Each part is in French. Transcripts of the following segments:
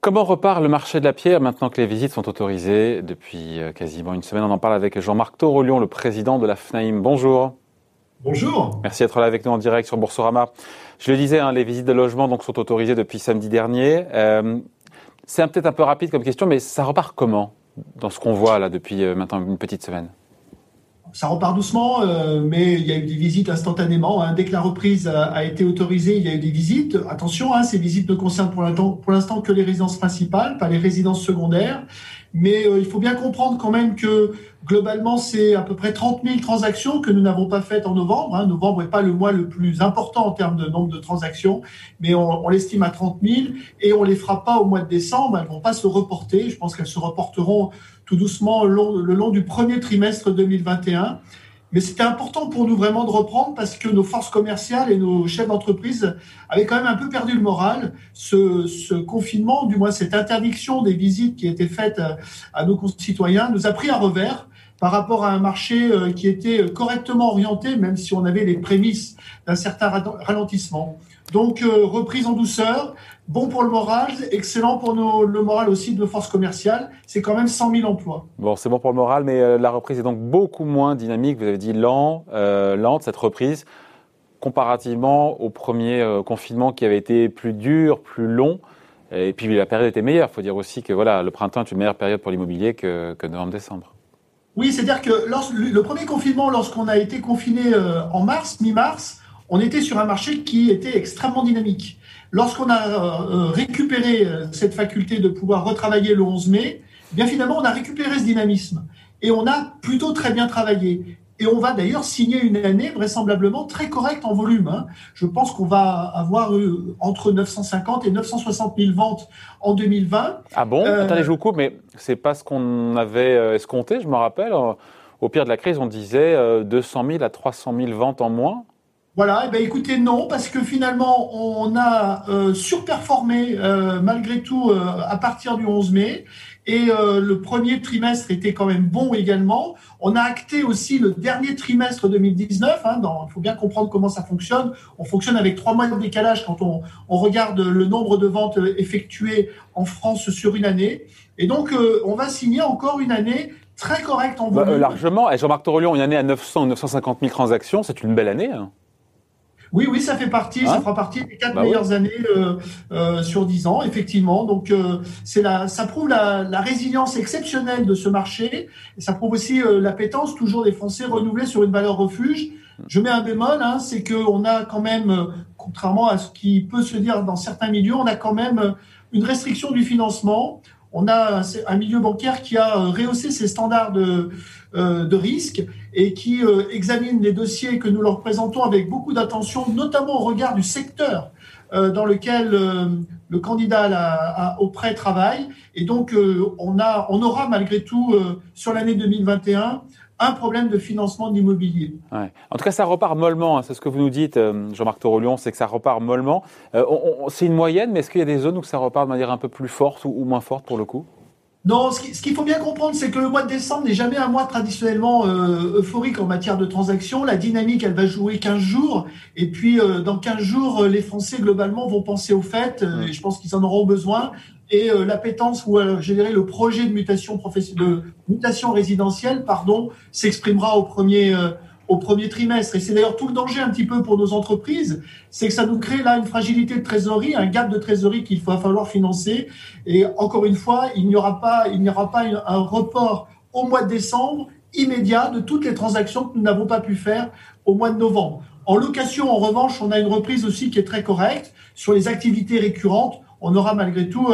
Comment repart le marché de la pierre maintenant que les visites sont autorisées depuis quasiment une semaine? On en parle avec Jean-Marc Torrelion, le président de la FNAIM. Bonjour. Bonjour. Merci d'être là avec nous en direct sur Boursorama. Je le disais, les visites de logement donc, sont autorisées depuis samedi dernier. C'est peut-être un peu rapide comme question, mais ça repart comment dans ce qu'on voit là depuis maintenant une petite semaine? Ça repart doucement, mais il y a eu des visites instantanément. Dès que la reprise a été autorisée, il y a eu des visites. Attention, ces visites ne concernent pour l'instant que les résidences principales, pas les résidences secondaires. Mais il faut bien comprendre quand même que globalement, c'est à peu près 30 000 transactions que nous n'avons pas faites en novembre. Novembre n'est pas le mois le plus important en termes de nombre de transactions, mais on l'estime à 30 000 et on les fera pas au mois de décembre. Elles vont pas se reporter. Je pense qu'elles se reporteront tout doucement le long du premier trimestre 2021. Mais c'était important pour nous vraiment de reprendre parce que nos forces commerciales et nos chefs d'entreprise avaient quand même un peu perdu le moral. Ce confinement, du moins cette interdiction des visites qui étaient faites à nos concitoyens, nous a pris à revers par rapport à un marché qui était correctement orienté, même si on avait les prémices d'un certain ralentissement. Donc, reprise en douceur, bon pour le moral, excellent pour le moral aussi de nos forces commerciales. C'est quand même 100 000 emplois. Bon, c'est bon pour le moral, mais la reprise est donc beaucoup moins dynamique. Vous avez dit lente, cette reprise, comparativement au premier confinement qui avait été plus dur, plus long. Et puis, la période était meilleure. Il faut dire aussi que le printemps est une meilleure période pour l'immobilier que novembre-décembre. Oui, c'est-à-dire que le premier confinement, lorsqu'on a été confiné en mars, mi-mars, on était sur un marché qui était extrêmement dynamique. Lorsqu'on a récupéré cette faculté de pouvoir retravailler le 11 mai, bien finalement, on a récupéré ce dynamisme et on a plutôt très bien travaillé. Et on va d'ailleurs signer une année vraisemblablement très correcte en volume. Je pense qu'on va avoir entre 950 et 960 000 ventes en 2020. Ah bon ? Attendez, je vous coupe, mais c'est pas ce qu'on avait escompté, je me rappelle. Au pire de la crise, on disait 200 000 à 300 000 ventes en moins. Voilà, écoutez, non, parce que finalement, on a surperformé malgré tout à partir du 11 mai. Et le premier trimestre était quand même bon également. On a acté aussi le dernier trimestre 2019. Il faut bien comprendre comment ça fonctionne. On fonctionne avec 3 mois de décalage quand on regarde le nombre de ventes effectuées en France sur une année. Et donc, on va signer encore une année très correcte en volume. Largement. Et Jean-Marc Torrelion, une année à 900 ou 950 000 transactions, c'est une belle année. Oui, ça fait partie, ça fera partie des 4 meilleures années sur 10 ans, effectivement. Donc, ça prouve la résilience exceptionnelle de ce marché. Et ça prouve aussi l'appétence toujours des Français renouvelés sur une valeur refuge. Je mets un bémol, c'est qu'on a quand même, contrairement à ce qui peut se dire dans certains milieux, on a quand même une restriction du financement. On a un milieu bancaire qui a rehaussé ses standards de risque et qui examine les dossiers que nous leur présentons avec beaucoup d'attention, notamment au regard du secteur dans lequel le candidat au prêt travaille. Et donc, on aura malgré tout, sur l'année 2021, un problème de financement de l'immobilier. Ouais. En tout cas, ça repart mollement. C'est ce que vous nous dites, Jean-Marc Torrelion, c'est que ça repart mollement. C'est une moyenne, mais est-ce qu'il y a des zones où ça repart de manière un peu plus forte ou moins forte pour le coup ? Non, ce qu'il faut bien comprendre, c'est que le mois de décembre n'est jamais un mois traditionnellement euphorique en matière de transactions. La dynamique, elle va jouer 15 jours. Et puis, dans 15 jours, les Français, globalement, vont penser aux fêtes. Et je pense qu'ils en auront besoin. Et l'appétence ou générer le projet de mutation résidentielle, s'exprimera au premier trimestre. Et c'est d'ailleurs tout le danger un petit peu pour nos entreprises, c'est que ça nous crée là une fragilité de trésorerie, un gap de trésorerie qu'il va falloir financer. Et encore une fois, il n'y aura pas un report au mois de décembre immédiat de toutes les transactions que nous n'avons pas pu faire au mois de novembre. En location, en revanche, on a une reprise aussi qui est très correcte sur les activités récurrentes. On n'aura malgré tout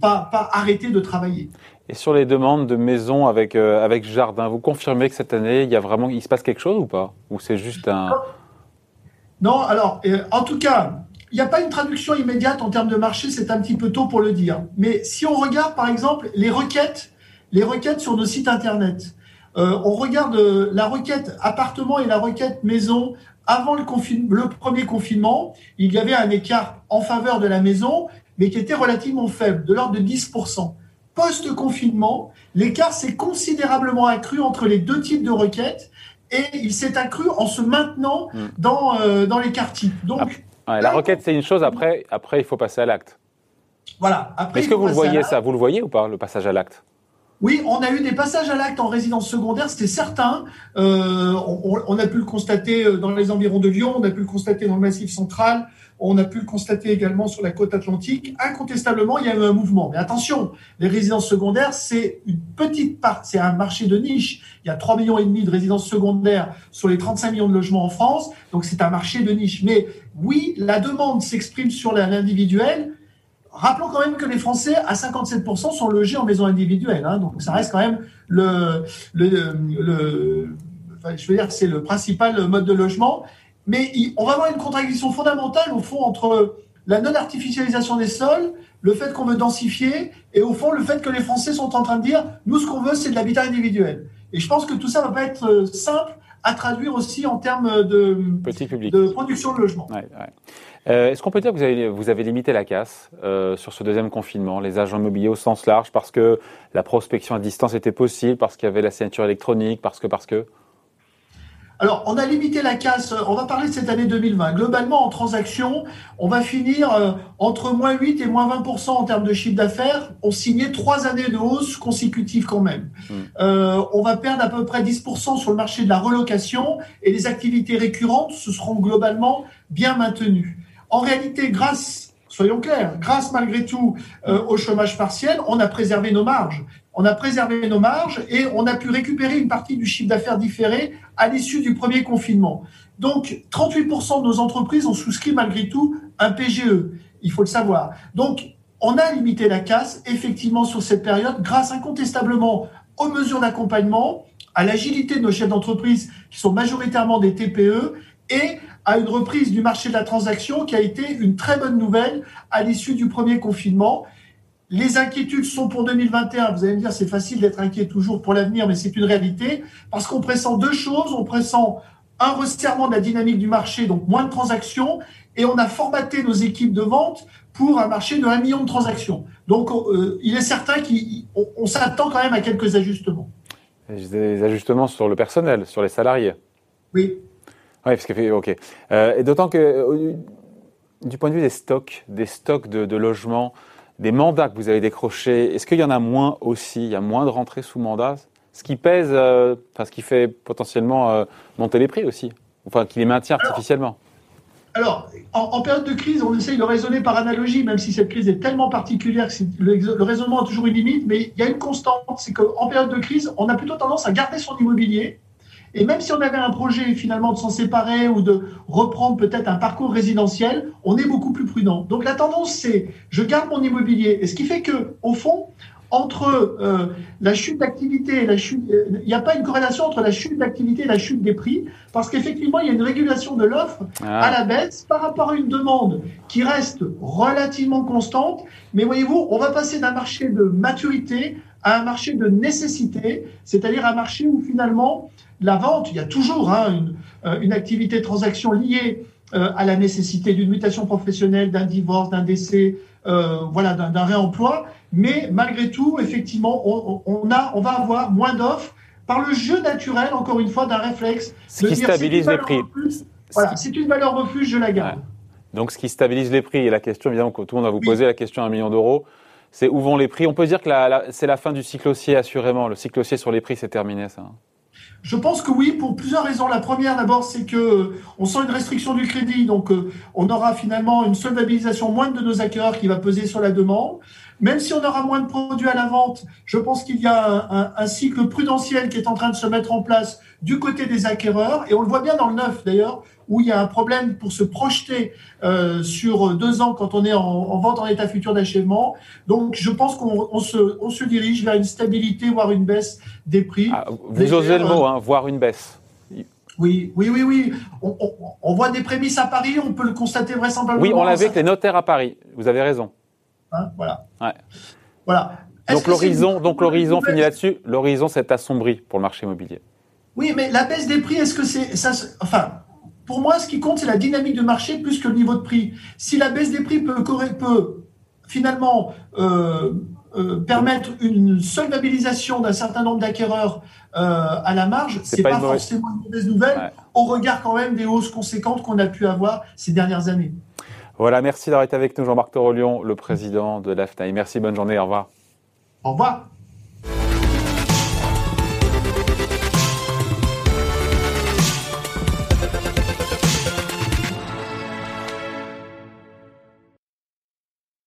pas arrêté de travailler. Et sur les demandes de maisons avec jardin, vous confirmez que cette année, il se passe quelque chose ou pas ? Ou c'est juste un… Non, alors, en tout cas, il n'y a pas une traduction immédiate en termes de marché, c'est un petit peu tôt pour le dire. Mais si on regarde, par exemple, les requêtes sur nos sites Internet, on regarde la requête appartement et la requête maison. Avant le premier confinement, il y avait un écart en faveur de la maison, mais qui était relativement faible, de l'ordre de 10%. Post-confinement, l'écart s'est considérablement accru entre les deux types de requêtes et il s'est accru en se maintenant dans les quartiers. Donc, la requête, c'est une chose. Après, il faut passer à l'acte. Voilà. Après, est-ce que vous le voyez ça? Vous le voyez ou pas, le passage à l'acte? Oui, on a eu des passages à l'acte en résidence secondaire, c'était certain. On a pu le constater dans les environs de Lyon, on a pu le constater dans le Massif central, on a pu le constater également sur la côte atlantique. Incontestablement, il y a eu un mouvement. Mais attention, les résidences secondaires, c'est une petite part, c'est un marché de niche. Il y a 3,5 millions de résidences secondaires sur les 35 millions de logements en France, donc c'est un marché de niche. Mais oui, la demande s'exprime sur l'individuel. Rappelons quand même que les Français, à 57%, sont logés en maison individuelle. Donc, ça reste quand même c'est le principal mode de logement. Mais on va avoir une contradiction fondamentale, au fond, entre la non-artificialisation des sols, le fait qu'on veut densifier, et au fond, le fait que les Français sont en train de dire « nous, ce qu'on veut, c'est de l'habitat individuel ». Et je pense que tout ça ne va pas être simple à traduire aussi en termes de production de logement. Ouais. Est-ce qu'on peut dire que vous avez limité la casse sur ce deuxième confinement, les agents immobiliers au sens large, parce que la prospection à distance était possible, parce qu'il y avait la signature électronique, parce que... Alors, on a limité la casse. On va parler de cette année 2020. Globalement, en transactions, on va finir entre moins 8 et moins 20% en termes de chiffre d'affaires. On signait 3 années de hausse consécutives quand même. On va perdre à peu près 10% sur le marché de la relocation et les activités récurrentes se seront globalement bien maintenues. En réalité, soyons clairs, grâce malgré tout au chômage partiel, on a préservé nos marges. On a préservé nos marges et on a pu récupérer une partie du chiffre d'affaires différé à l'issue du premier confinement. Donc, 38% de nos entreprises ont souscrit malgré tout un PGE, il faut le savoir. Donc, on a limité la casse, effectivement, sur cette période, grâce incontestablement aux mesures d'accompagnement, à l'agilité de nos chefs d'entreprise, qui sont majoritairement des TPE, et à une reprise du marché de la transaction qui a été une très bonne nouvelle à l'issue du premier confinement. Les inquiétudes sont pour 2021. Vous allez me dire, c'est facile d'être inquiet toujours pour l'avenir, mais c'est une réalité parce qu'on pressent deux choses. On pressent un resserrement de la dynamique du marché, donc moins de transactions, et on a formaté nos équipes de vente pour un marché de 1 million de transactions. Donc, il est certain qu'on s'attend quand même à quelques ajustements. Des ajustements sur le personnel, sur les salariés. Oui, parce que ok. Et d'autant que du point de vue des stocks de logements, des mandats que vous avez décrochés, est-ce qu'il y en a moins aussi? Il y a moins de rentrées sous mandat, ce qui pèse, ce qui fait potentiellement monter les prix aussi, qui les maintient artificiellement. Alors, en période de crise, on essaye de raisonner par analogie, même si cette crise est tellement particulière que le raisonnement a toujours une limite, mais il y a une constante, c'est qu'en période de crise, on a plutôt tendance à garder son immobilier. Et même si on avait un projet finalement de s'en séparer ou de reprendre peut-être un parcours résidentiel, on est beaucoup plus prudent. Donc la tendance, c'est je garde mon immobilier. Et ce qui fait que, au fond, entre la chute d'activité et la chute, il n'y a pas une corrélation entre la chute d'activité et la chute des prix, parce qu'effectivement, il y a une régulation de l'offre à la baisse par rapport à une demande qui reste relativement constante. Mais voyez-vous, on va passer d'un marché de maturité à un marché de nécessité, c'est-à-dire un marché où finalement la vente, il y a toujours une activité de transaction liée à la nécessité d'une mutation professionnelle, d'un divorce, d'un décès, d'un réemploi. Mais malgré tout, effectivement, on va avoir moins d'offres par le jeu naturel, encore une fois, d'un réflexe. Ce qui stabilise les prix. C'est une valeur refuge, je la garde. Ouais. Donc, ce qui stabilise les prix, et la question, évidemment, que tout le monde va vous poser, la question à 1 million d'euros, c'est où vont les prix? On peut dire que c'est la fin du cycle haussier, assurément. Le cycle haussier sur les prix, c'est terminé, ça. Je pense que oui, pour plusieurs raisons. La première, d'abord, c'est qu'on sent une restriction du crédit. Donc, on aura finalement une solvabilisation moindre de nos acquéreurs qui va peser sur la demande. Même si on aura moins de produits à la vente, je pense qu'il y a un cycle prudentiel qui est en train de se mettre en place du côté des acquéreurs. Et on le voit bien dans le neuf, d'ailleurs, où il y a un problème pour se projeter sur 2 ans quand on est en vente en état futur d'achèvement. Donc, je pense qu'on se dirige vers une stabilité, voire une baisse des prix. Vous osez le mot, voire une baisse. Oui. On voit des prémices à Paris, on peut le constater vraisemblablement. Oui, on l'avait avec les notaires à Paris. Vous avez raison. Voilà. Donc l'horizon finit là-dessus. L'horizon s'est assombri pour le marché immobilier. Oui, mais la baisse des prix, est-ce que c'est ça? Pour moi, ce qui compte, c'est la dynamique de marché plus que le niveau de prix. Si la baisse des prix peut finalement permettre une solvabilisation d'un certain nombre d'acquéreurs à la marge, c'est pas forcément une mauvaise nouvelle, ouais, au regard quand même des hausses conséquentes qu'on a pu avoir ces dernières années. Voilà, merci d'avoir été avec nous, Jean-Marc Torrelion, le président de l'FNAIM. Merci, bonne journée, au revoir. Au revoir.